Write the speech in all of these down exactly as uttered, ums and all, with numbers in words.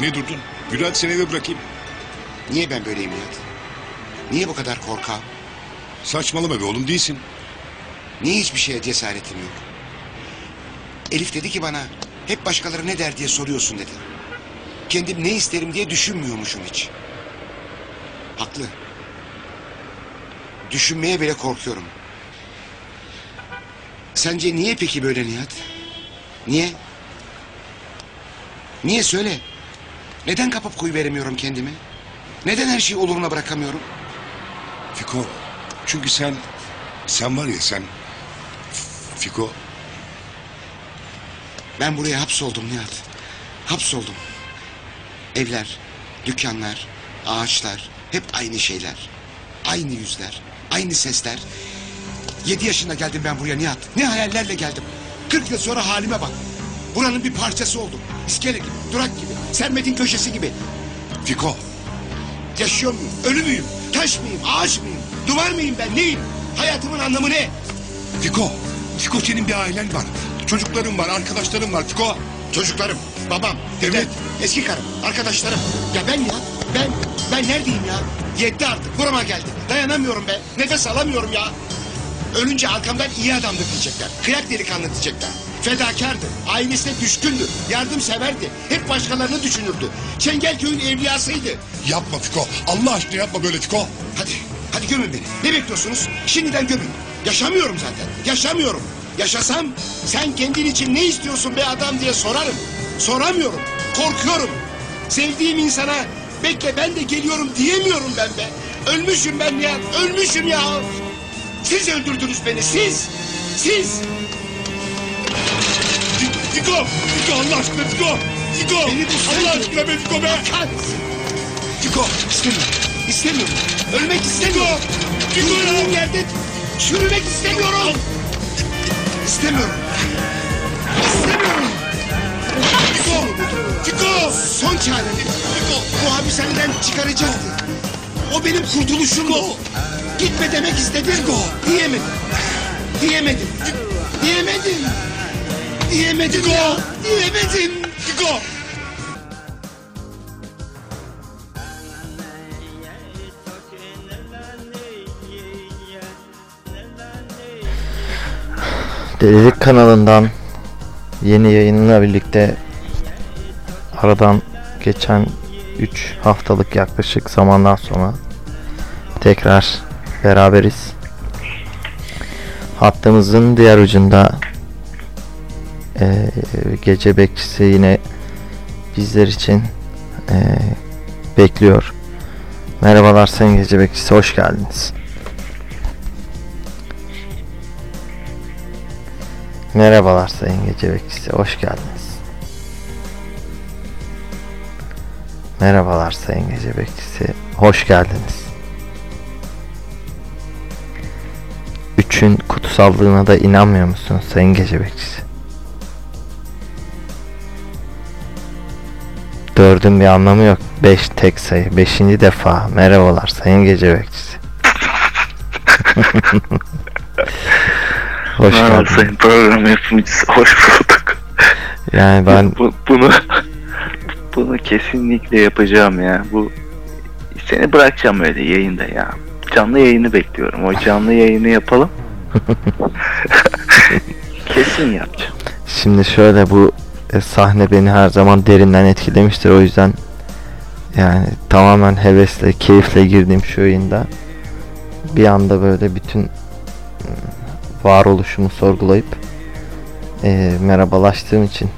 Ne durdun? Yürü hadi seni eve bırakayım. Niye ben böyleyim Nihat? Niye bu kadar korkağım? Saçmalama be oğlum, değilsin. Niye hiçbir şeye cesaretim yok? Elif dedi ki bana, hep başkaları ne der diye soruyorsun dedi. Kendim ne isterim diye düşünmüyormuşum hiç. Haklı. Düşünmeye bile korkuyorum. Sence niye peki böyle Nihat? Niye? Niye söyle? Neden kapıp koyu veremiyorum kendimi? Neden her şeyi oluruna bırakamıyorum? Fiko, çünkü sen... Sen var ya sen... Fiko... Ben buraya hapsoldum Nihat. Hapsoldum. Evler, dükkanlar, ağaçlar... Hep aynı şeyler. Aynı yüzler, aynı sesler. Yedi yaşında geldim ben buraya Nihat. Ne hayallerle geldim. Kırk yıl sonra halime bak. Buranın bir parçası oldum. İskele gibi, durak gibi, Sermet'in köşesi gibi. Fiko. Yaşıyor muyum, ölü müyüm, taş mıyım, ağaç mıyım, duvar mıyım ben, neyim? Hayatımın anlamı ne? Fiko, Fiko senin bir ailen var. Çocuklarım var, arkadaşlarım var Fiko. Çocuklarım, babam, devlet, eski karım, arkadaşlarım. Ya ben ya, ben, ben neredeyim ya? Yetti artık, burama geldi. Dayanamıyorum be, nefes alamıyorum ya. Ölünce arkamdan iyi adamdı diyecekler. Kıyak delikanlı diyecekler. Fedakardı, ailesine düşkündü, yardımseverdi. Hep başkalarını düşünürdü. Çengelköy'ün evliyasıydı. Yapma Fiko, Allah aşkına yapma böyle Fiko. Hadi, hadi gömün beni. Ne bekliyorsunuz? Şimdiden gömün. Yaşamıyorum zaten, yaşamıyorum. Yaşasam, sen kendin için ne istiyorsun be adam diye sorarım. Soramıyorum, korkuyorum. Sevdiğim insana, bekle ben de geliyorum diyemiyorum ben be. Ölmüşüm ben ya, ölmüşüm ya. Siz öldürdünüz beni, siz, siz. Fiko, Fiko Allah aşkına Fiko. Fiko, Allah aşkına be Fiko be. Fiko, istemiyorum, istemiyorum. Ölmek istemiyorum. Fiko, Fiko ya. Çürümek istemiyorum. İstemiyorum. İstemiyorum. Fiko, Fiko. Son çarem. Fiko, bu hapishaneden çıkaracaktı. O benim kurtuluşum o. Gitme demek istedim. Fiko, diyemedim. Diyemedim. Diyemedim. Diyemedim Fiko. Ya. Diyemedim. Fiko. Delilik kanalından yeni yayınla birlikte aradan geçen üç haftalık yaklaşık zamandan sonra tekrar beraberiz. Hattımızın diğer ucunda e, gece bekçisi yine bizler için e, bekliyor. Merhabalar sayın gece bekçisi, hoş geldiniz. Merhabalar sayın gece bekçisi, hoş geldiniz. Merhabalar sayın gece bekçisi, hoş geldiniz. Üçün kutsallığına da inanmıyor musunuz sayın gece bekçisi? Dördün bir anlamı yok, beş tek sayı, beşinci defa merhabalar sayın gece bekçisi. Hoş ha, geldin. Sayın program yapımcısı, hoş bulduk. Yani ben... Bu, bunu bunu kesinlikle yapacağım ya. Bu seni bırakacağım öyle yayında ya. Canlı yayını bekliyorum. O canlı yayını yapalım. Kesin yapacağım. Şimdi şöyle, bu e, sahne beni her zaman derinden etkilemiştir. O yüzden yani tamamen hevesle, keyifle girdiğim şu yayında bir anda böyle bütün... varoluşumu sorgulayıp e, merhabalaştığım için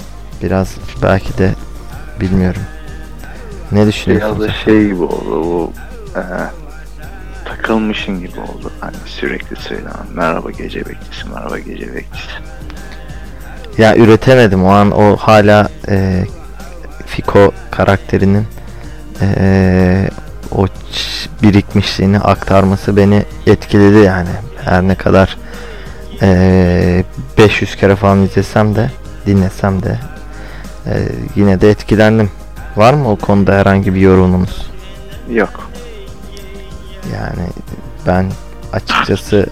biraz belki de bilmiyorum. Ne düşünüyorsun? Biraz da şey gibi oldu bu, e, takılmışın gibi oldu. Hani sürekli söylenen merhaba gece bekçisi, merhaba gece bekçisi. Ya üretemedim o an, o hala e, Fiko karakterinin e, o birikmişliğini aktarması beni etkiledi yani. Her ne kadar Ee, beş yüz kere falan izlesem de, dinlesem de e, yine de etkilendim. Var mı o konuda herhangi bir yorumunuz? Yok. Yani ben açıkçası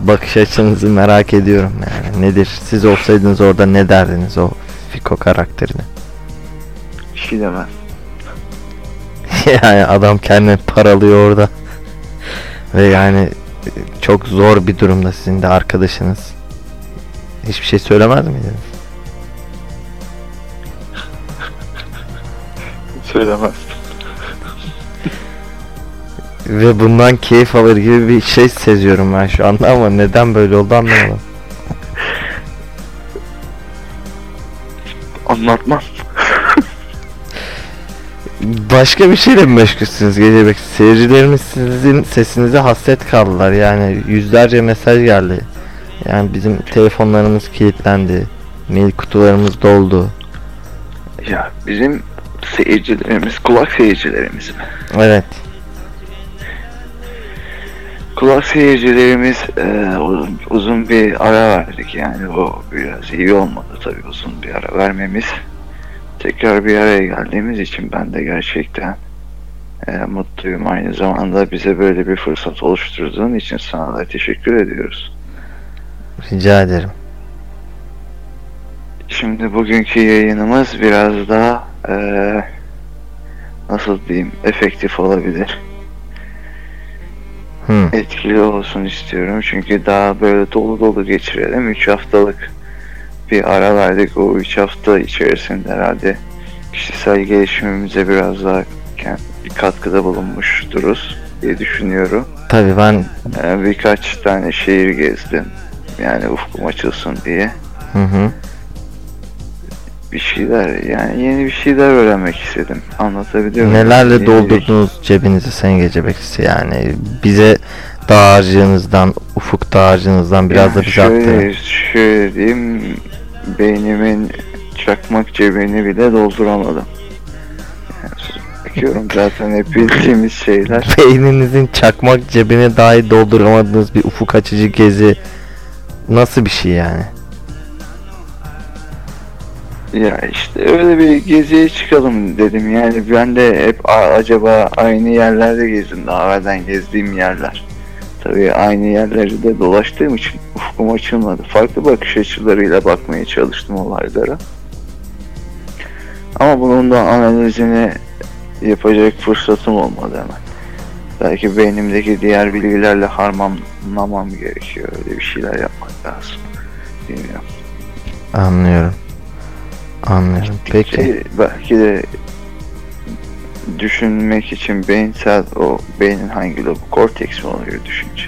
bakış açınızı merak ediyorum yani. Nedir? Siz olsaydınız orada ne derdiniz o Fiko karakterine? Bir şey demez. Yani adam kendini paralıyor orada. Ve yani çok zor bir durumda sizin de arkadaşınız. Hiçbir şey söylemez miydiniz? Söylemez. Ve bundan keyif alır gibi bir şey seziyorum ben şu anda ama neden böyle oldu anlamadım. Anlatmam. Başka bir şeyle mi meşgulsünüz gece bek? Seyircilerimiz sizin sesinize hasret kaldılar. Yani yüzlerce mesaj geldi. Yani bizim telefonlarımız kilitlendi. Mail kutularımız doldu. Ya bizim seyircilerimiz kulak seyircilerimiz mi? Evet. Kulak seyircilerimiz e, uzun, uzun bir ara verdik yani o biraz iyi olmadı tabii uzun bir ara vermemiz. Tekrar bir araya geldiğimiz için ben de gerçekten e, mutluyum. Aynı zamanda bize böyle bir fırsat oluşturduğun için sana da teşekkür ediyoruz. Rica ederim. Şimdi bugünkü yayınımız biraz daha e, nasıl diyeyim efektif olabilir. Hmm. Etkili olsun istiyorum çünkü daha böyle dolu dolu geçirelim. Üç haftalık bir ara verdik. O üç hafta içerisinde herhalde kişisel gelişimimize biraz daha bir katkıda bulunmuş duruz diye düşünüyorum. Tabii ben ee, birkaç tane şehir gezdim. Yani ufkum açılsın diye. Hı hı. Bir şeyler yani yeni bir şeyler öğrenmek istedim. Anlatabiliyor muyum? Nelerle yeni doldurdunuz bir... cebinizi sen gece bekçisi yani bize dağarcığınızdan, ufuk dağarcığınızdan biraz yani da bize aktarın. Şöyle, şöyle diyeyim, beynimin çakmak cebini bile dolduramadım. Yani bakıyorum zaten hep bildiğimiz şeyler. Beyninizin çakmak cebine dahi dolduramadığınız bir ufuk açıcı gezi nasıl bir şey yani? Ya işte öyle bir geziye çıkalım dedim yani ben de hep acaba aynı yerlerde gezdim daha evvelden gezdiğim yerler. Tabii aynı yerleri de dolaştığım için ufkum açılmadı. Farklı bakış açılarıyla bakmaya çalıştım olaylara. Ama bunun da analizini yapacak fırsatım olmadı hemen. Belki beynimdeki diğer bilgilerle harmanlamam gerekiyor. Öyle bir şeyler yapmak lazım. Bilmiyorum. Anlıyorum. Anlıyorum. Peki. Peki. Belki de düşünmek için beyinsel o beynin hangi lobu? Korteks mi oluyor düşünce?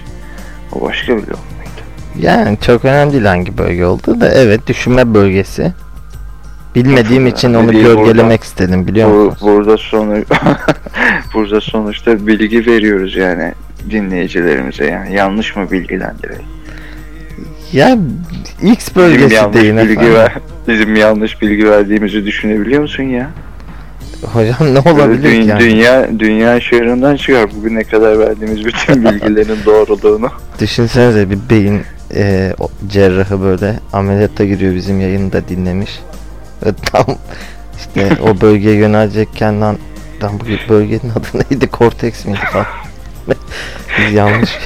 O başka bir lob muydu? Yani çok önemli değil hangi bölge olduğu da evet düşünme bölgesi. Bilmediğim Aslında, için onu gölgelemek burada, istedim biliyor musunuz? Burada sonu burada sonuçta bilgi veriyoruz yani dinleyicilerimize yani yanlış mı bilgilendirelim? Ya X bölgesi değil bilgi ver. Bizim yanlış bilgi verdiğimizi düşünebiliyor musun ya? Hocam ne olabilir Dün, yani? Dünya, dünya şehrinden çıkar bugüne kadar verdiğimiz bütün bilgilerin doğruluğunu. Düşünsenize bir beyin e, cerrahı böyle ameliyatta giriyor bizim yayını da dinlemiş. Ve tam işte o bölgeye yönelecekken lan bu bölgenin adı neydi? Korteks miydi falan? Biz yanlış.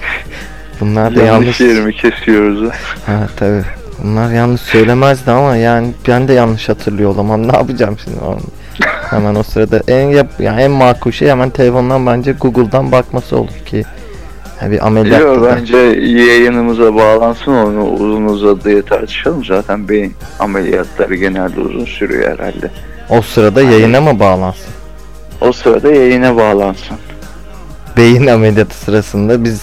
Bunlar da yanlış. Yanlış yerimi kesiyoruz. Ha tabii. Bunlar yanlış söylemezdi ama yani ben de yanlış hatırlıyor olamam. Ne yapacağım şimdi? Hemen o sırada en yap yani en makul şey hemen telefondan bence Google'dan bakması olur ki yani bir ameliyat. Yok bence yayınımıza bağlansın onu uzun uzadıya tartışalım zaten beyin ameliyatları genelde uzun sürüyor herhalde. O sırada yani, yayına mı bağlansın? O sırada yayına bağlansın. Beyin ameliyatı sırasında biz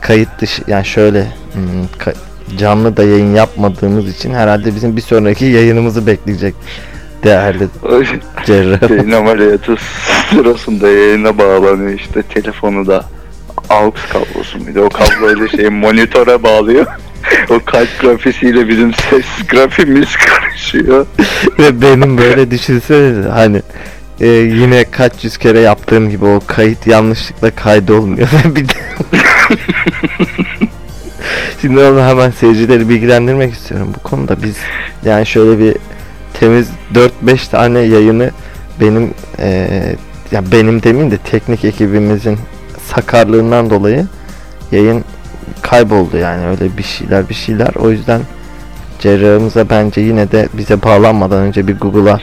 kayıt dışı yani şöyle hmm, kay- canlı da yayın yapmadığımız için herhalde bizim bir sonraki yayınımızı bekleyecek değerli cerrah. Yayın ameliyatı sırasında yayına bağlanıyor işte telefonu da A U X kablosu muydu o kabloyla şey monitöre bağlıyor o kalp grafisiyle bizim ses grafimiz karışıyor. Ve benim böyle düşünsenize hani e, yine kaç yüz kere yaptığım gibi o kayıt yanlışlıkla kaydolmuyor ve bir de şimdi onu hemen seyircileri bilgilendirmek istiyorum bu konuda biz yani şöyle bir temiz dört beş tane yayını benim e, ya benim demeyeyim de teknik ekibimizin sakarlığından dolayı yayın kayboldu yani öyle bir şeyler bir şeyler o yüzden cerrahımıza bence yine de bize bağlanmadan önce bir Google'a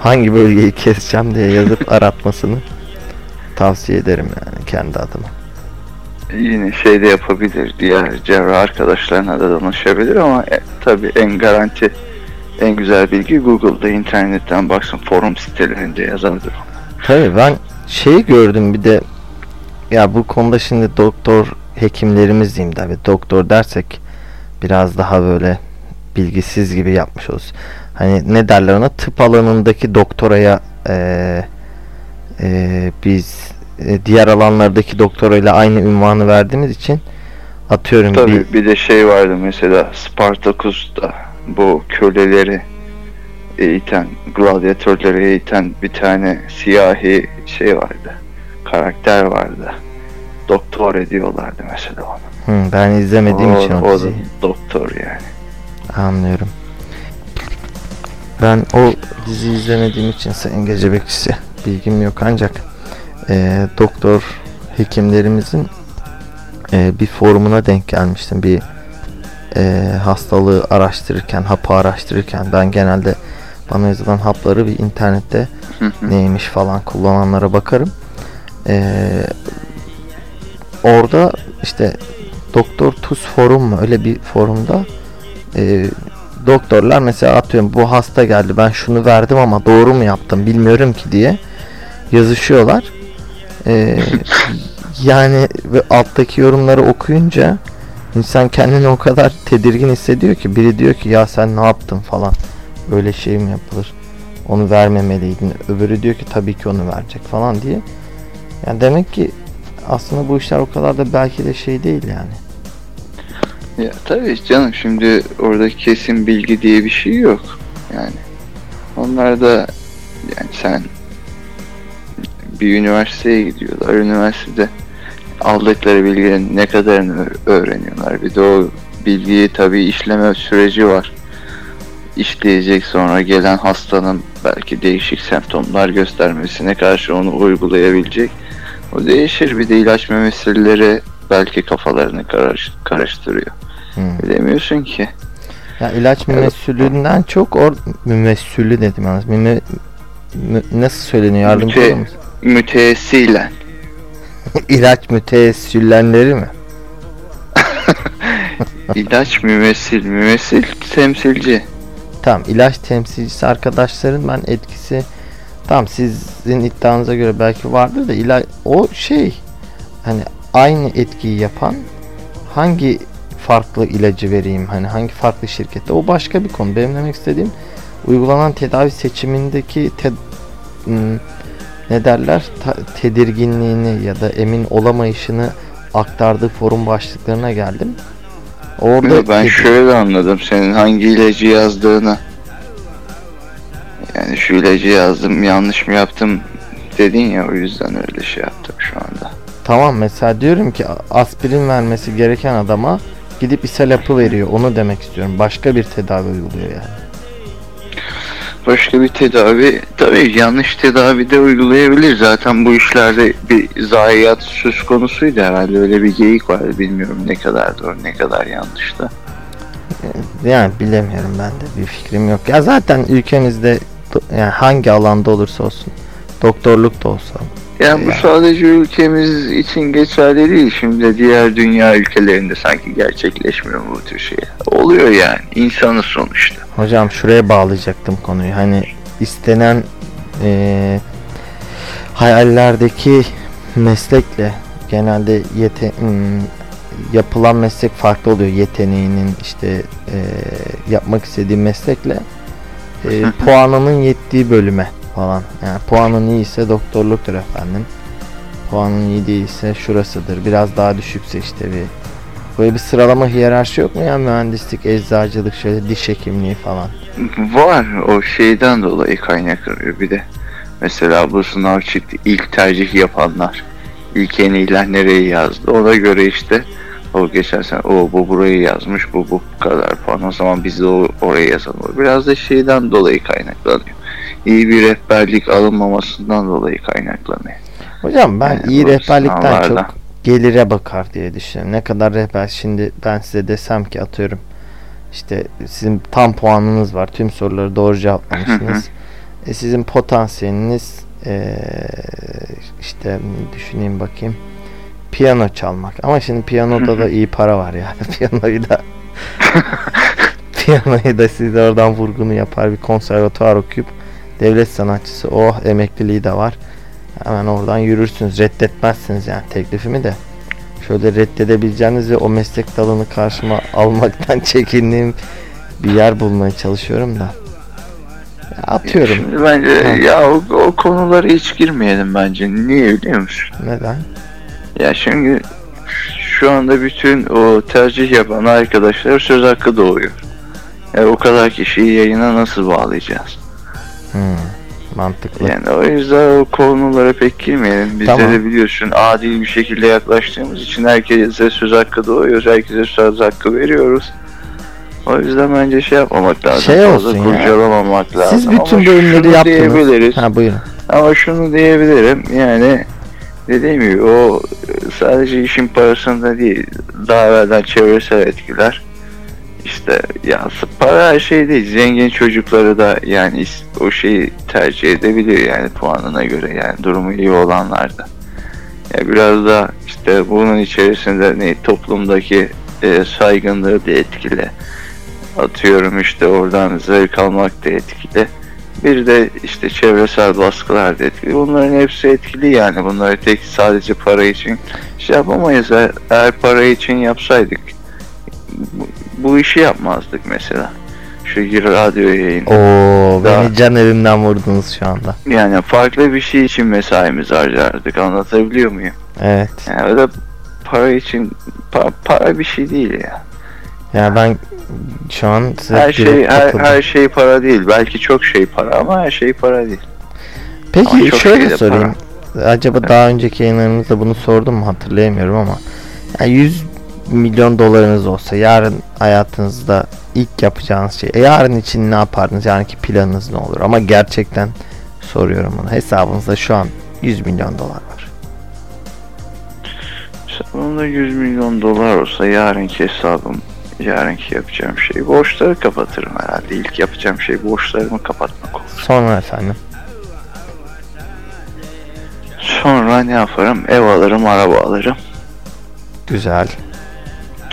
hangi bölgeyi keseceğim diye yazıp aratmasını Tavsiye ederim yani kendi adıma. Yine şey de yapabilir, diğer cerrah arkadaşlarına da danışabilir ama e, tabii en garanti, en güzel bilgi Google'da, internetten baksın, forum sitelerinde yazardır. Tabii ben şeyi gördüm bir de, ya bu konuda şimdi doktor hekimlerimiz diyeyim tabii, doktor dersek biraz daha böyle bilgisiz gibi yapmış olsun. Hani ne derler ona, tıp alanındaki doktoraya e, e, biz e, diğer alanlardaki doktorayla aynı ünvanı verdiğimiz için atıyorum. Tabii bir, bir de şey vardı mesela Spartaküs'ta, bu köleleri eğiten, gladyatörleri eğiten bir tane siyahi şey vardı, karakter vardı. Doktor ediyorlardı mesela onu. Hı, ben izlemediğim o, için o, o doktor yani. Anlıyorum. Ben o dizi izlemediğim için Sayın Gece Bekçisi bilgim yok, ancak e, doktor hekimlerimizin e, bir forumuna denk gelmiştim. Bir e, hastalığı araştırırken, hapı araştırırken ben genelde bana yazılan hapları bir internette neymiş falan kullananlara bakarım. E, orada işte Doktor Tuz Forum mu, öyle bir forumda e, doktorlar mesela atıyorum bu hasta geldi, ben şunu verdim ama doğru mu yaptım bilmiyorum ki diye yazışıyorlar. Ee, yani ve alttaki yorumları okuyunca insan kendini o kadar tedirgin hissediyor ki, biri diyor ki ya sen ne yaptın falan, böyle şey mi yapılır, onu vermemeliydin, öbürü diyor ki tabii ki onu verecek falan diye. Yani demek ki aslında bu işler o kadar da belki de şey değil yani. Ya tabii canım, şimdi orada kesin bilgi diye bir şey yok yani. Onlar da yani sen bir üniversiteye gidiyorlar, üniversitede aldıkları bilgilerin ne kadarını öğreniyorlar, bir de o bilgiyi tabii işleme süreci var. İşleyecek, sonra gelen hastanın belki değişik semptomlar göstermesine karşı onu uygulayabilecek. O değişir, bir de ilaç mümessilleri belki kafalarını karıştırıyor. Hmm. Bilemiyorsun ki. Ya ilaç mümessülünden evet. Çok or mümessülü dedim yalnız. Müme... Mü... Nasıl söyleniyor? Yardımcı Müte... olur musun? Müteessilen. İlaç müteessülenleri mi? İlaç mümessil. Mümessil temsilci. Tamam, ilaç temsilcisi arkadaşların ben etkisi... Tamam, sizin iddianıza göre belki vardır da ilaç... O şey... Hani... Aynı etkiyi yapan hangi farklı ilacı vereyim, hani hangi farklı şirkette, o başka bir konu. Benim demek istediğim uygulanan tedavi seçimindeki te, ne derler ta, tedirginliğini ya da emin olamayışını aktardığı forum başlıklarına geldim. Orada ya ben şöyle anladım senin hangi ilacı yazdığını. Yani şu ilacı yazdım, yanlış mı yaptım dedin ya, o yüzden öyle şey yaptım şu anda. Tamam, mesela diyorum ki aspirin vermesi gereken adama gidip ishal hapı veriyor, onu demek istiyorum. Başka bir tedavi uyguluyor yani. Başka bir tedavi, tabii yanlış tedavi de uygulayabilir. Zaten bu işlerde bir zayiat söz konusuydu herhalde, öyle bir geyik vardı, bilmiyorum ne kadar doğru ne kadar yanlış da. Yani bilemiyorum, ben de bir fikrim yok. Ya zaten ülkemizde yani hangi alanda olursa olsun, doktorluk da olsa. Yani bu sadece ülkemiz için geçerli değil. Şimdi diğer dünya ülkelerinde sanki gerçekleşmiyor bu tür şey. Oluyor yani. İnsanız sonuçta. Hocam şuraya bağlayacaktım konuyu. Hani istenen e, hayallerdeki meslekle genelde yete, yapılan meslek farklı oluyor. Yeteneğinin işte e, yapmak istediği meslekle e, puanının yettiği bölüme falan. Yani puanın iyiyse doktorluktur efendim. Puanın iyi değilse şurasıdır. Biraz daha düşükse işte bir böyle bir sıralama hiyerarşi yok mu ya? Mühendislik, eczacılık, şöyle diş hekimliği falan. Var. O şeyden dolayı kaynak arıyor bir de. Mesela bu sınav çıktı. İlk tercih yapanlar, ilk en iyiler nereyi yazdı? Ona göre işte o geçen sene o bu burayı yazmış, bu bu kadar puan. O zaman biz de o, oraya yazalım. Biraz da şeyden dolayı kaynaklanıyor. İyi bir rehberlik alınmamasından dolayı kaynaklanıyor. Hocam ben yani iyi rehberlikten çok gelire bakar diye düşünüyorum. Ne kadar rehber, şimdi ben size desem ki atıyorum işte sizin tam puanınız var, tüm soruları doğru cevaplamışsınız. e sizin potansiyeliniz Ee, işte düşüneyim bakayım. Piyano çalmak. Ama şimdi piyanoda da iyi para var yani. Piyanoyu da piyanoyu da siz oradan vurgunu yapar, bir konservatuvar okuyup devlet sanatçısı, oh, emekliliği de var. Hemen oradan yürürsünüz. Reddetmezsiniz yani teklifimi de. Şöyle reddedebileceğiniz ve o meslek dalını karşıma almaktan çekindiğim bir yer bulmaya çalışıyorum da. Atıyorum. Şimdi bence ha. ya o, o konulara hiç girmeyelim bence. Niye biliyor musun? Neden? Ya şimdi şu anda bütün o tercih yapan arkadaşlar söz hakkı doğuyor. Yani o kadar kişiyi yayına nasıl bağlayacağız? Hmm, mantıklı. Yani o yüzden o konulara pek girmeyelim. Biz tamam. de biliyorsun adil bir şekilde yaklaştığımız için herkese söz hakkı doğuyor. Herkese söz hakkı veriyoruz. O yüzden bence şey yapmamak lazım. Şey olsun ya. Kurcalamamak lazım. Siz bütün ama bölümleri yaptınız. Ha, buyurun. Ama şunu diyebilirim yani, dediğim gibi o sadece işin parasında değil, daha evvelden çevresel etkiler. İşte ya para her şey değil, zengin çocukları da yani o şeyi tercih edebiliyor yani puanına göre, yani durumu iyi olanlar da. Ya biraz da işte bunun içerisinde ne, toplumdaki e, saygınlığı da etkili. Atıyorum işte oradan zevk almak da etkili. Bir de işte çevresel baskılar da etkili. Bunların hepsi etkili yani. Bunları tek sadece para için şey yapamayız. Eğer para için yapsaydık bu, bu işi yapmazdık mesela. Şu radyo yayını. Oo, daha, beni can evimden vurdunuz şu anda. Yani farklı bir şey için mesaimizi harcardık. Anlatabiliyor muyum? Evet. Yani öyle para için, para, para bir şey değil ya. Ya ben şu an her şey her, her şey para değil. Belki çok şey para ama her şey para değil. Peki şöyle sorayım. Para. Acaba evet. daha önceki yayınlarımızda bunu sordum mu hatırlayamıyorum ama yani yüz milyon dolarınız olsa yarın hayatınızda ilk yapacağınız şey, yarın için ne yapardınız? Yarınki planınız ne olur? Ama gerçekten soruyorum bunu. Hesabınızda şu an yüz milyon dolar var. Hesabımda yüz milyon dolar olsa yarınki hesabım yarınki yapacağım şey borçları kapatırım herhalde. İlk yapacağım şey borçlarımı kapatmak olur. Sonra efendim? Sonra ne yaparım? Ev alırım, araba alırım. Güzel.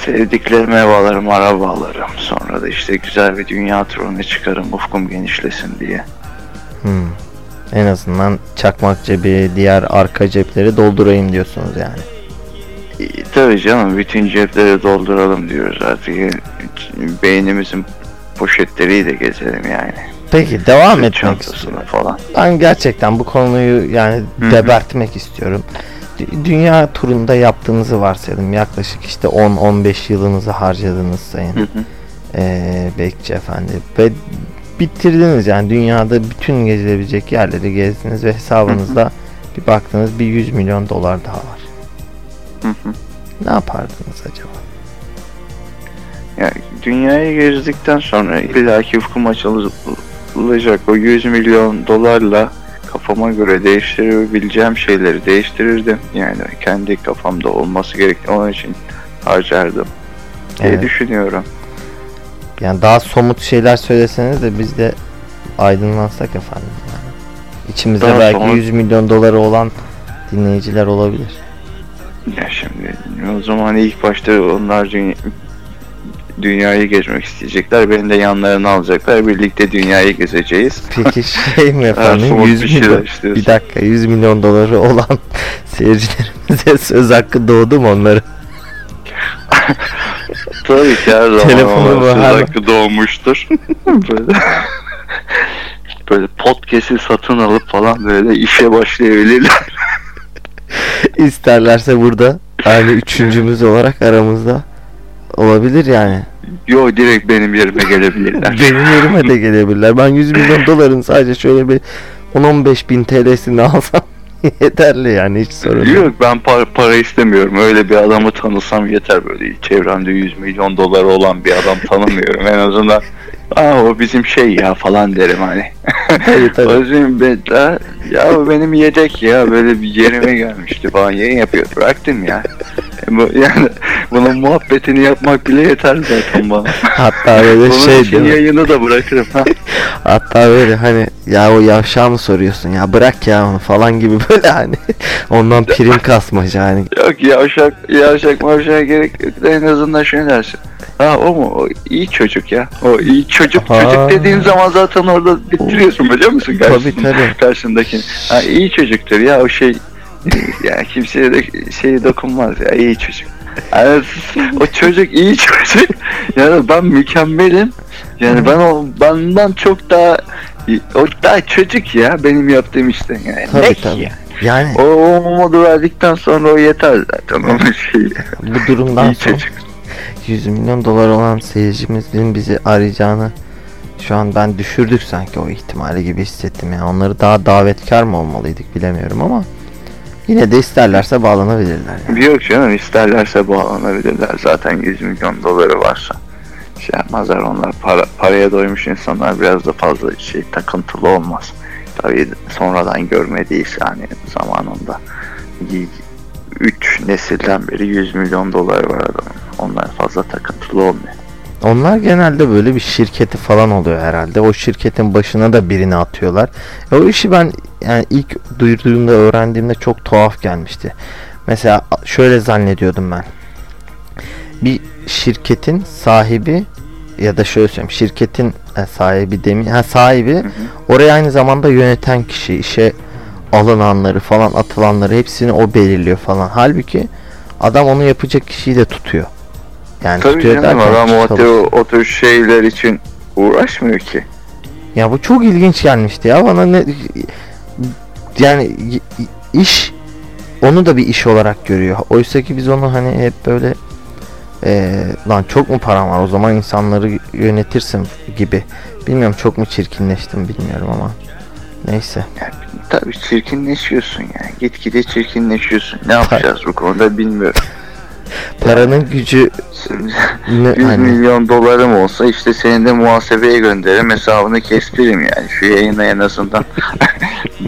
Sevdiklerime ev alırım, araba alırım. Sonra da işte güzel bir dünya turuna çıkarım, ufkum genişlesin diye. Hmm. En azından çakmak cebi, diğer arka cepleri doldurayım diyorsunuz yani. Tabii canım, bütün cepleri dolduralım diyoruz artık. Beynimizin poşetleriyle gezelim yani. Peki devam Süt etmek istiyorum falan. Ben gerçekten bu konuyu yani Hı-hı. debertmek istiyorum. Dünya turunda yaptığınızı varsayalım. Yaklaşık işte on on beş yılınızı harcadınız sayın ee, Bekçi Efendi. Ve bitirdiniz yani, dünyada bütün gezilebilecek yerleri gezdiniz ve hesabınızda Hı-hı. bir baktınız bir yüz milyon dolar daha var. Hı hı. Ne yapardınız acaba? Ya dünyayı gezdikten sonra illaki ufkum açılacak. O yüz milyon dolarla kafama göre değiştirebileceğim şeyleri değiştirirdim. Yani kendi kafamda olması gerektiği onun için harcardım diye evet. düşünüyorum. Yani daha somut şeyler söyleseniz de biz de aydınlansak efendim. Yani İçimizde daha belki somut... yüz milyon doları olan dinleyiciler olabilir. Ya şimdi o zaman ilk başta onlar dünya, dünyayı gezmek isteyecekler. Beni de yanlarına alacaklar. Birlikte dünyayı gezeceğiz. Peki şey mi efendim? yüz milyon, bir, bir dakika, yüz milyon doları olan seyircilerimize söz hakkı doğdu mu onların? Tabii ki her zaman söz hakkı doğmuştur. Böyle, böyle podcast'i satın alıp falan böyle işe başlayabilirler. İsterlerse burada aynı üçüncümüz olarak aramızda olabilir yani. Yo, direkt benim yerime gelebilirler. Benim yerime de gelebilirler. Ben yüz milyon doların sadece şöyle bir on on beş bin T L'sini alsam yeterli yani, hiç sorun yok. Yok, ben para, para istemiyorum. Öyle bir adamı tanısam yeter böyle. Çevremde yüz milyon doları olan bir adam tanımıyorum. En azından aa o bizim şey ya falan derim hani. Tabii tabii. O yüzden ben daha Ya benim yiyecek ya böyle bir yerime gelmişti falan yayın yapıyor. Bıraktım ya. Yani bunun muhabbetini yapmak bile yeter zaten bana. Hatta böyle bunun şey diyor. Bunun yayını da bırakırım. Ha. Hatta böyle hani ya o yavşağı mı soruyorsun ya bırak ya onu falan gibi böyle hani. Ondan prim kasmacı yani. Yok yavşak yavşak mavşak gerek yok. En azından şöyle dersin. Ha o mu? O iyi çocuk ya. O iyi çocuk. Aha. Çocuk dediğin zaman zaten orada bitiriyorsun biliyor musun? Karşısın, tabii tabii. Karşındakini. Ha iyi çocuktur ya o şey. Yani kimseye de şey dokunmaz ya iyi çocuk. Yani o çocuk iyi çocuk. Yani ben mükemmelim. Yani ben o benden çok daha o daha çocuk ya benim yaptığım işten yani. Tabii ne tabii. Ya? Yani. O, o modu verdikten sonra o yeter zaten onun şeyi. Bu durumdan sonra yüz milyon dolar olan seyircimizin bizi arayacağını şu an ben düşürdük sanki o ihtimali gibi hissettim yani onları daha davetkar mı olmalıydık bilemiyorum ama yine de isterlerse bağlanabilirler yani. Yok canım isterlerse bağlanabilirler zaten yüz milyon doları varsa şey yapmazlar onlar para, paraya doymuş insanlar biraz da fazla şey takıntılı olmaz tabii sonradan görmediyse hani zamanında üç nesilden beri yüz milyon dolar var adamın. Onlar fazla takıntılı olmuyor. Onlar genelde böyle bir şirketi falan oluyor herhalde. O şirketin başına da birini atıyorlar. E o işi ben yani ilk duyduğumda öğrendiğimde çok tuhaf gelmişti. Mesela şöyle zannediyordum ben. Bir şirketin sahibi ya da şöyle söyleyeyim şirketin sahibi demi ha sahibi hı hı. Orayı aynı zamanda yöneten kişi işe alınanları falan atılanları hepsini o belirliyor falan. Halbuki adam onu yapacak kişiyi de tutuyor. Yani tabii tutuyor canım adam o tür şeyler için uğraşmıyor ki. Ya bu çok ilginç gelmişti ya bana ne yani iş onu da bir iş olarak görüyor. Oysa ki biz onu hani hep böyle e, lan çok mu param var o zaman insanları yönetirsin gibi. Bilmiyorum çok mu çirkinleştim bilmiyorum ama neyse. Yani, tabii çirkinleşiyorsun yani gitgide çirkinleşiyorsun ne yapacağız bu konuda bilmiyorum. Paranın gücü yüz milyon dolarım olsa işte seni de muhasebeye gönderirim hesabını kestiririm yani şu yayına en azından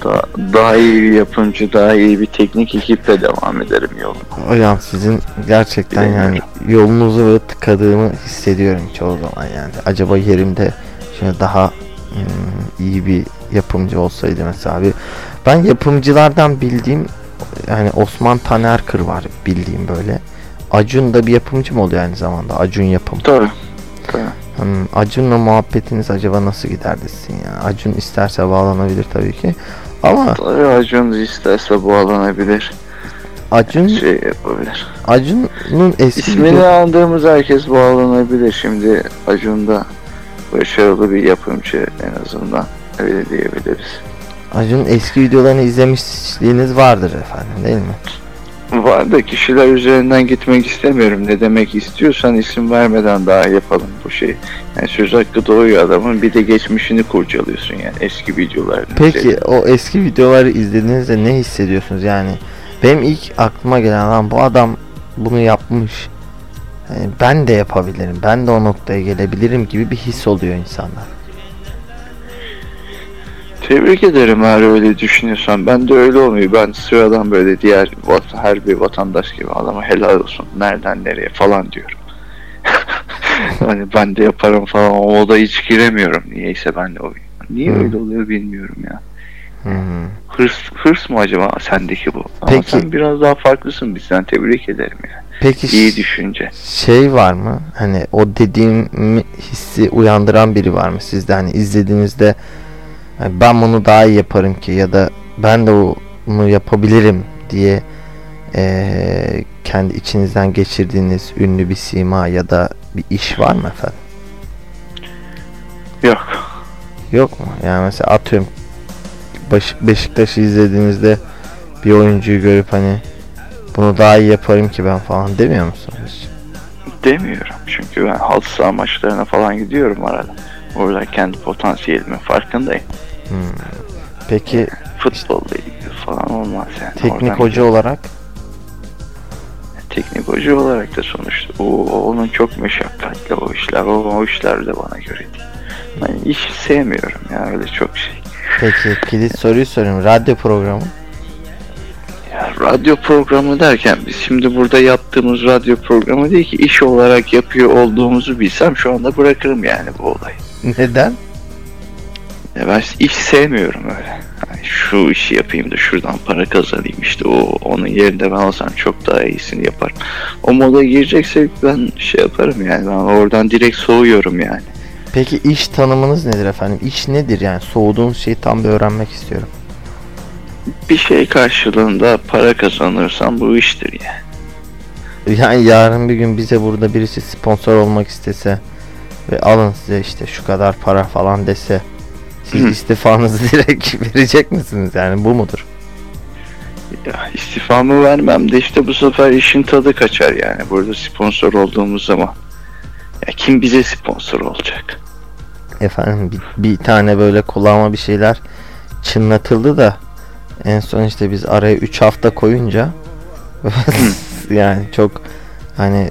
daha, daha iyi bir yapımcı daha iyi bir teknik ekiple devam ederim yoluma. Hocam sizin gerçekten bilmiyorum. Yani yolunuzu tıkadığımı hissediyorum çoğu zaman yani acaba yerimde şimdi daha hmm, iyi bir yapımcı olsaydı mesela bir ben yapımcılardan bildiğim yani Osman Taner Kır var bildiğim böyle. Acun da bir yapımcı mı oluyor aynı zamanda? Acun yapım. Tabii. Tabii. Hmm, Acun'la muhabbetiniz acaba nasıl giderdi sizin ya? Acun isterse bağlanabilir tabii ki. Ama tabii Acun isterse bağlanabilir. Acun şey yapabilir. Acun'un eski ismini do- andığımız herkes bağlanabilir. Şimdi Acun da başarılı bir yapımcı en azından öyle diyebiliriz. Acun'un eski videolarını izlemişliğiniz vardır efendim değil mi? Var da kişiler üzerinden gitmek istemiyorum. Ne demek istiyorsan isim vermeden daha yapalım bu şeyi. Yani söz hakkı doğuyor adamın bir de geçmişini kurcalıyorsun yani eski videolarını. Peki izledim. O eski videoları izlediğinizde ne hissediyorsunuz yani? Benim ilk aklıma gelen lan bu adam bunu yapmış. Yani ben de yapabilirim. Ben de o noktaya gelebilirim gibi bir his oluyor insanlar. Tebrik ederim eğer öyle düşünüyorsan. Ben de öyle olmuyor. Ben sıradan böyle diğer her bir vatandaş gibi adama helal olsun. Nereden nereye falan diyorum. Hani ben de yaparım falan. O da hiç giremiyorum. Niyeyse ben de o. Niye hmm. öyle oluyor bilmiyorum ya. Hmm. Hırs, hırs mı acaba sendeki bu? Ama peki, sen biraz daha farklısın bizden. Tebrik ederim ya. Peki İyi düşünce. Şey var mı? Hani o dediğim hissi uyandıran biri var mı sizde? Hani izlediğinizde ben bunu daha iyi yaparım ki ya da ben de bunu yapabilirim diye e, kendi içinizden geçirdiğiniz ünlü bir sima ya da bir iş var mı efendim? Yok. Yok mu? Yani mesela atıyorum Beşiktaş'ı izlediğinizde bir oyuncuyu görüp hani bunu daha iyi yaparım ki ben falan demiyor musunuz? Demiyorum çünkü ben halı saha maçlarına falan gidiyorum arada. Orada kendi potansiyelimin farkındayım. Hmm. Peki futbolda falan olmaz yani. Teknik oradan hoca gidelim. Olarak? Teknik hoca olarak da sonuçta. O, onun çok meşakkatli o işler. O, o işler de bana göre değil. Ben iş sevmiyorum ya öyle çok şey. Peki kilit soruyu sorayım. Radyo programı. Ya, radyo programı derken biz şimdi burada yaptığımız radyo programı değil ki, iş olarak yapıyor olduğumuzu bilsem şu anda bırakırım yani bu olayı. Neden? Ya ben iş sevmiyorum öyle. Yani şu işi yapayım da şuradan para kazanayım işte, o onun yerinde ben olsam çok daha iyisini yaparım. O moda girecekse ben şey yaparım yani, ben oradan direkt soğuyorum yani. Peki iş tanımınız nedir efendim? İş nedir yani? Soğuduğunuz şeyi tam bir öğrenmek istiyorum. Bir şey karşılığında para kazanırsam bu iştir yani. Yani yarın bir gün bize burada birisi sponsor olmak istese ve alın size işte şu kadar para falan dese, siz istifanızı direkt verecek misiniz yani, bu mudur? Ya istifamı vermem de işte bu sefer işin tadı kaçar yani, burada sponsor olduğumuz zaman. Ya kim bize sponsor olacak? Efendim bir, bir tane böyle kulağıma bir şeyler çınlatıldı da en son işte biz araya üç hafta koyunca yani çok hani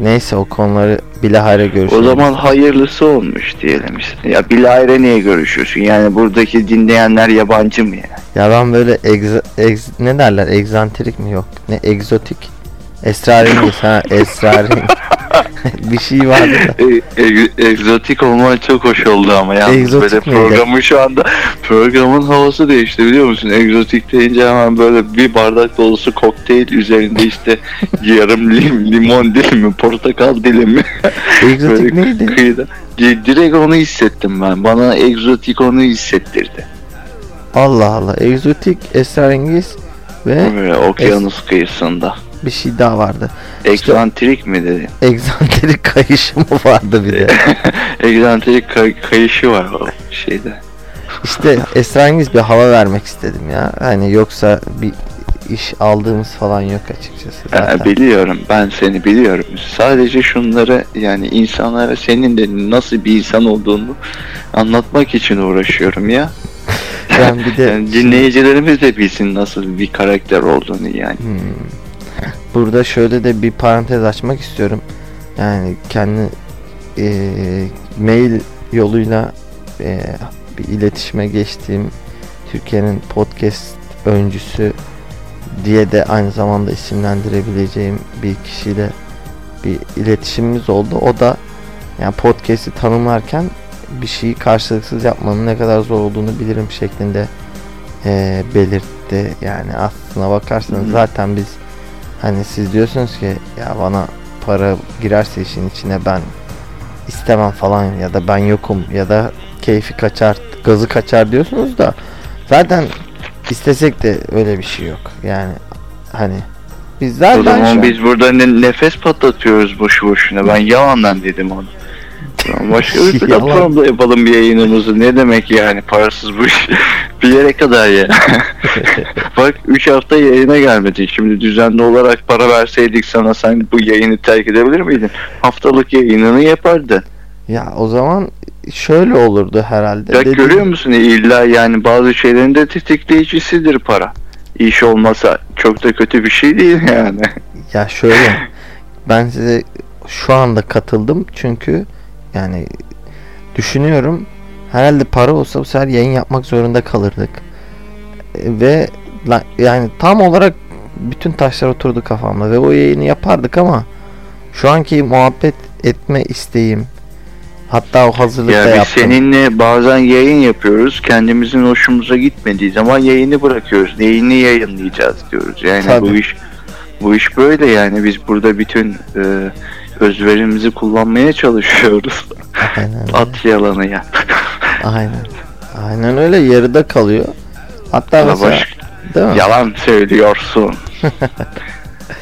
neyse, o konuları bilahare görüşüyoruz. O zaman hayırlısı olmuş diyelim işte. Ya bilahare niye görüşüyorsun? Yani buradaki dinleyenler yabancı mı ya? Yani? Ya ben böyle egzo, egz, ne derler? Egzantrik mi yok? Ne egzotik? Esrarengiz ha, esrarengiz. Bir şey vardı da. E, e, egzotik olman çok hoş oldu ama yalnız egzotik böyle programın miydi? Şu anda programın havası değişti biliyor musun? Egzotik deyince hemen böyle bir bardak dolusu kokteyl üzerinde işte yarım lim, limon dilimi, portakal dilimi. Egzotik neydi? Kıyıda. Direkt onu hissettim ben. Bana egzotik onu hissettirdi. Allah Allah. Egzotik, esrarengiz ve böyle, okyanus es- kıyısında. Bir şey daha vardı. Egzantrik işte, mi dedi? Egzantrik kayışı mı vardı bir de? Egzantrik kay- kayışı var o şeyde. İşte esrarengiz bir hava vermek istedim ya. Hani yoksa bir iş aldığımız falan yok açıkçası zaten. Ya, biliyorum, ben seni biliyorum. Sadece şunlara yani insanlara senin de nasıl bir insan olduğunu anlatmak için uğraşıyorum ya. Ben bir de yani dinleyicilerimiz de bilsin nasıl bir karakter olduğunu yani. Hmm. Burada şöyle de bir parantez açmak istiyorum. Yani kendi e, mail yoluyla e, bir iletişime geçtiğim Türkiye'nin podcast öncüsü diye de aynı zamanda isimlendirebileceğim bir kişiyle bir iletişimimiz oldu. O da yani podcast'i tanımlarken bir şeyi karşılıksız yapmanın ne kadar zor olduğunu bilirim şeklinde e, belirtti. Yani aslına bakarsanız zaten biz hani siz diyorsunuz ki ya bana para girerse işin içine ben istemem falan ya da ben yokum ya da keyfi kaçar, gazı kaçar diyorsunuz da zaten istesek de öyle bir şey yok. Yani hani biz zaten o zaman an... biz burada nefes patlatıyoruz boşu boşuna. Ben yalandan dedim onu. Başka bir platformda yapalım bir yayınımızı. Ne demek yani parasız bu iş? Bir yere kadar ya. Bak üç hafta yayına gelmedin. Şimdi düzenli olarak para verseydik sana, sen bu yayını terk edebilir miydin? Haftalık yayınını yapardın. Ya o zaman şöyle olurdu herhalde. Ya Dedim... görüyor musun? İlla yani bazı şeylerin de tetikleyicisidir para. İş olmasa çok da kötü bir şey değil yani. Ya şöyle. Ben size şu anda katıldım çünkü yani düşünüyorum, herhalde para olsa bu sefer yayın yapmak zorunda kalırdık. Ve yani tam olarak bütün taşlar oturdu kafamda ve o yayını yapardık ama şu anki muhabbet etme isteğim, hatta o hazırlıkta ya yaptım. Seninle bazen yayın yapıyoruz, kendimizin hoşumuza gitmediği zaman yayını bırakıyoruz. Neyini yayınlayacağız diyoruz. Yani tabii. bu iş bu iş böyle yani, biz burada bütün e, özverimizi kullanmaya çalışıyoruz. At yalanı ya. Aynen. Aynen öyle, yarıda kalıyor. Hatta ya mesela, baş... değil mi? Yalan söylüyorsun.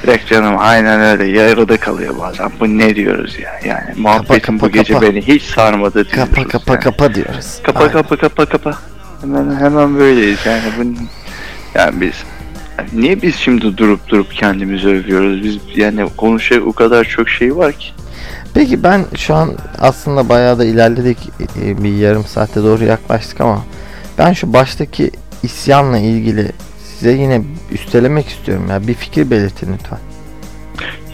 Direkt canım, aynen öyle, yarıda kalıyor bazen. Bu ne diyoruz ya? Yani muhabbetin bu kapa, gece kapa. Beni hiç sarmadı diyoruz. Kapa kapa yani. Kapa diyoruz. Kapa aynen. kapa kapa kapa. Hemen hemen böyleyiz yani. Bu... Yani biz niye biz şimdi durup durup kendimizi övüyoruz? Biz yani konuşacak o kadar çok şey var ki. Peki ben şu an aslında bayağı da ilerledik. Bir yarım saate doğru yaklaştık ama ben şu baştaki isyanla ilgili size yine üstelemek istiyorum. Ya bir fikir belirtin lütfen.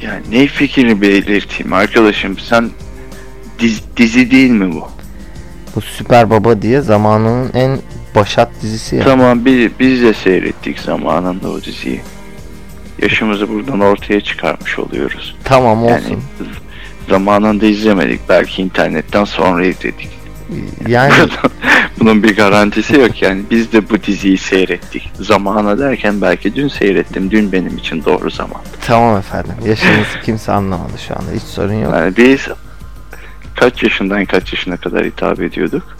Ya ne fikrini belirteyim arkadaşım? Sen dizi, dizi değil mi bu? Bu Süper Baba diye zamanının en Başat dizisi ya. Tamam, biz, biz de seyrettik zamanında o diziyi. Yaşımızı buradan ortaya çıkarmış oluyoruz. Tamam, olsun. Yani zamanında izlemedik, belki internetten sonra izledik. Yani bunun bir garantisi yok yani. Biz de bu diziyi seyrettik. Zamana derken belki dün seyrettim. Dün benim için doğru zaman. Tamam efendim. Yaşınızı kimse anlamadı şu anda. Hiç sorun yok. Yani biz kaç yaşından kaç yaşına kadar hitap ediyorduk?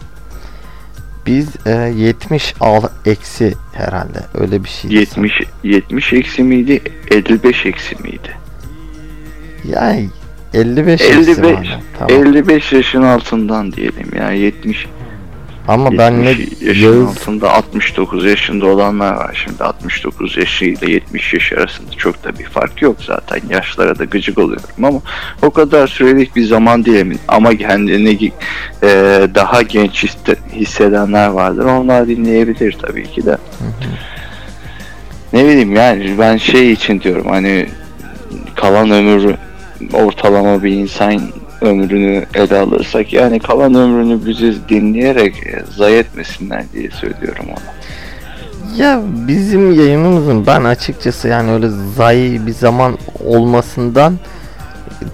Biz e, yetmiş al eksi herhalde. Öyle bir şey. yetmiş yetmiş eksi miydi? elli beş eksi miydi? Yani elli beş elli beş, tamam. elli beş yaşın altından diyelim yani yetmiş. Ama ben ne yaşın Yağız... altında altmış dokuz yaşında olanlar var şimdi. altmış dokuz yaşıyla yetmiş yaş arasında çok da bir fark yok zaten. Yaşlara da gıcık oluyorum ama o kadar sürelik bir zaman diyelim. Ama kendini e, daha genç hissedenler vardır. Onlar dinleyebilir tabii ki de. Hı hı. Ne bileyim yani ben şey için diyorum, hani kalan ömür, ortalama bir insan ömrünü ele alırsak yani kalan ömrünü bizi dinleyerek zayi etmesinler diye söylüyorum ona. Ya bizim yayınımızın ben açıkçası yani öyle zayi bir zaman olmasından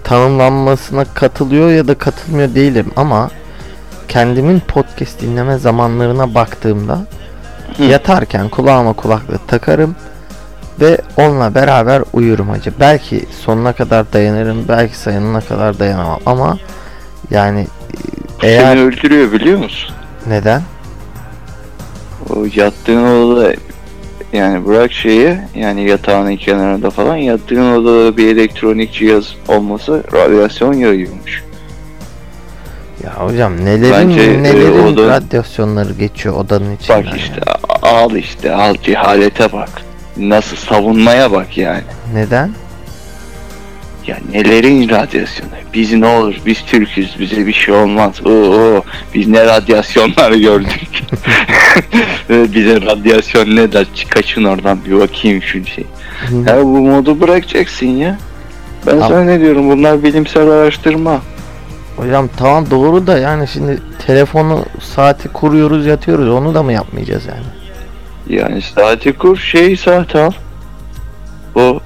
tanımlanmasına katılıyor ya da katılmıyor değilim ama kendimin podcast dinleme zamanlarına baktığımda Hı. yatarken kulağıma kulaklık takarım ve onunla beraber uyurum hacı. Belki sonuna kadar dayanırım, belki sonuna kadar dayanamam ama yani eğer... Seni öldürüyor biliyor musun? Neden? O yattığın odada yani bırak şeyi yani yatağının kenarında falan, yattığın odada bir elektronik cihaz olması radyasyon yayıyormuş. Ya hocam nelerin Bence, nelerin e, oda... radyasyonları geçiyor odanın içinden. Bak işte yani. al işte al cehalete bak. Nasıl savunmaya bak yani. Neden? Ya nelerin radyasyonu? Biz ne olur, biz Türk'üz, bize bir şey olmaz. Oo, biz ne radyasyonlar gördük. Bize radyasyon ne der? Kaçın oradan bir bakayım şu şey. Ya bu modu bırakacaksın ya. Ben tamam. sana ne diyorum, bunlar bilimsel araştırma. Hocam tamam doğru da yani şimdi telefonu saati kuruyoruz yatıyoruz, onu da mı yapmayacağız yani? Yani saati kur, şey saat al. O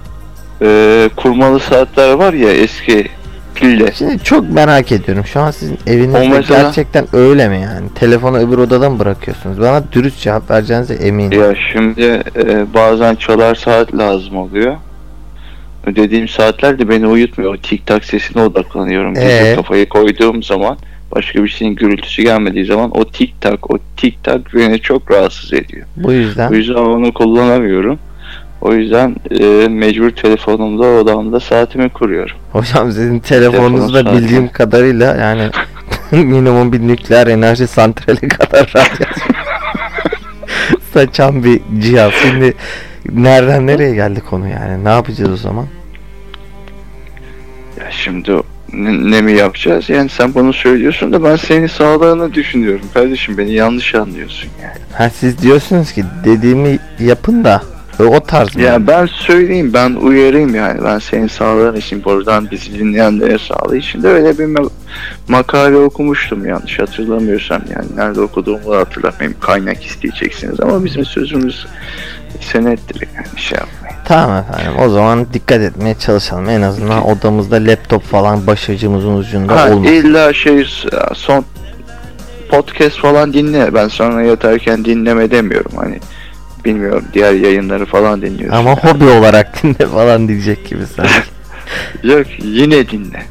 e, kurmalı saatler var ya eski pille. Şimdi çok merak ediyorum. Şu an sizin evinizde mesela, gerçekten öyle mi yani? Telefonu öbür odada mı bırakıyorsunuz? Bana dürüst cevap vereceğinize eminim. Ya şimdi e, bazen çalar saat lazım oluyor. Dediğim saatler de beni uyutmuyor. O tik tak sesine odaklanıyorum. Ee? Kafayı koyduğum zaman, başka bir şeyin gürültüsü gelmediği zaman o tik tak, o tik tak beni çok rahatsız ediyor. Bu yüzden? Bu yüzden onu kullanamıyorum. O yüzden e, mecbur telefonumda, odamda saatimi kuruyorum. Hocam sizin telefonunuzda Telefonum bildiğim saati. kadarıyla yani minimum bir nükleer enerji santrali kadar radyasyon saçan bir cihaz. Şimdi nereden nereye geldi konu yani? Ne yapacağız o zaman? Ya şimdi Ne, ne mi yapacağız? Yani sen bunu söylüyorsun da ben senin sağlığını düşünüyorum. Kardeşim beni yanlış anlıyorsun yani. Ha, siz diyorsunuz ki dediğimi yapın da o tarz mı? Ya ben söyleyeyim, ben uyarayım yani. Ben senin sağlığın için, buradan bizi dinleyenlere sağlığı için de öyle bir ma- makale okumuştum yanlış hatırlamıyorsam yani. Nerede okuduğumu hatırlamayayım. Kaynak isteyeceksiniz ama bizim sözümüz senettir yani, şey yapmayın. Tamam efendim, o zaman dikkat etmeye çalışalım. En azından odamızda laptop falan başucumuzun ucunda ha, olmasın. İlla şey son podcast falan dinle. Ben sonra yatarken dinleme demiyorum hani. Bilmiyorum, diğer yayınları falan dinliyorsun. Ama yani hobi olarak dinle falan diyecek gibi sanki. Yok yine dinle.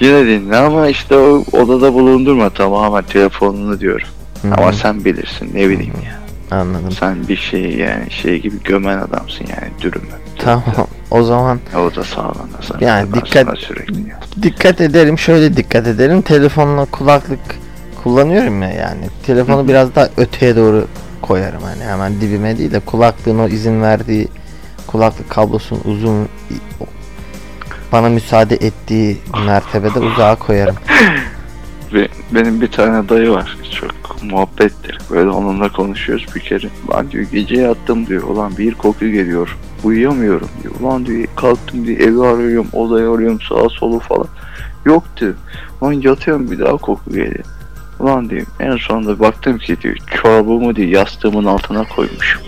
Yine dinle ama işte o odada bulundurma tamamen telefonunu diyorum. Hı-hı. Ama sen bilirsin, ne bileyim Hı-hı. ya. Anladım. Sen bir şey yani şey gibi gömen adamsın yani, dürüm. Tamam. O zaman o da sağlanasın. Yani dikkat sürekli. Dikkat edelim. Şöyle dikkat edelim. Telefonla kulaklık kullanıyorum ya yani. Telefonu Hı-hı. biraz daha öteye doğru koyarım hani. Hemen dibime değil de kulaklığın o izin verdiği, kulaklık kablosunun uzun bana müsaade ettiği mertebede uzağa koyarım. Benim bir tane dayı var, çok muhabbettir böyle, onunla konuşuyoruz bir kere. Ben diyor gece yattım diyor, ulan bir koku geliyor, uyuyamıyorum diyor. Ulan diyor kalktım diyor, evi arıyorum, odayı arıyorum, sağa solu falan yok diyor. Ulan yatıyorum bir daha koku geliyor. Ulan diyeyim, en sonunda baktım ki diyor, çorabımı diyor yastığımın altına koymuşum.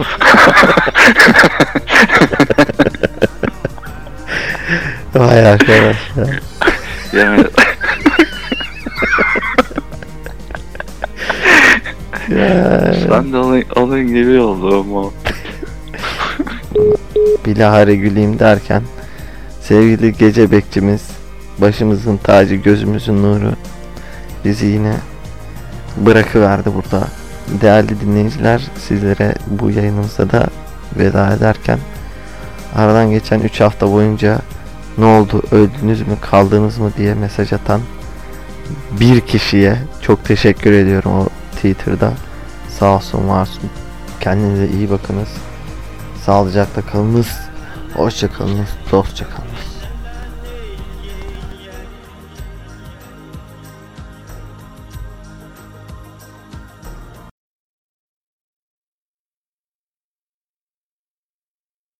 Vay arkadaş ya. Yani... ya. Sen de alın, alın gibi oldu ama. Bilahare güleyim derken, sevgili gece bekçimiz, başımızın tacı, gözümüzün nuru, bizi yine bırakıverdi burada. Değerli dinleyiciler, sizlere bu yayınımızda da veda ederken, aradan geçen üç hafta boyunca ne oldu, öldünüz mü, kaldınız mı diye mesaj atan bir kişiye çok teşekkür ediyorum o Twitter'da. Sağ olsun, var olsun. Kendinize iyi bakınız. Sağlıcakla kalınız. Hoşça kalınız. Dostça kalınız.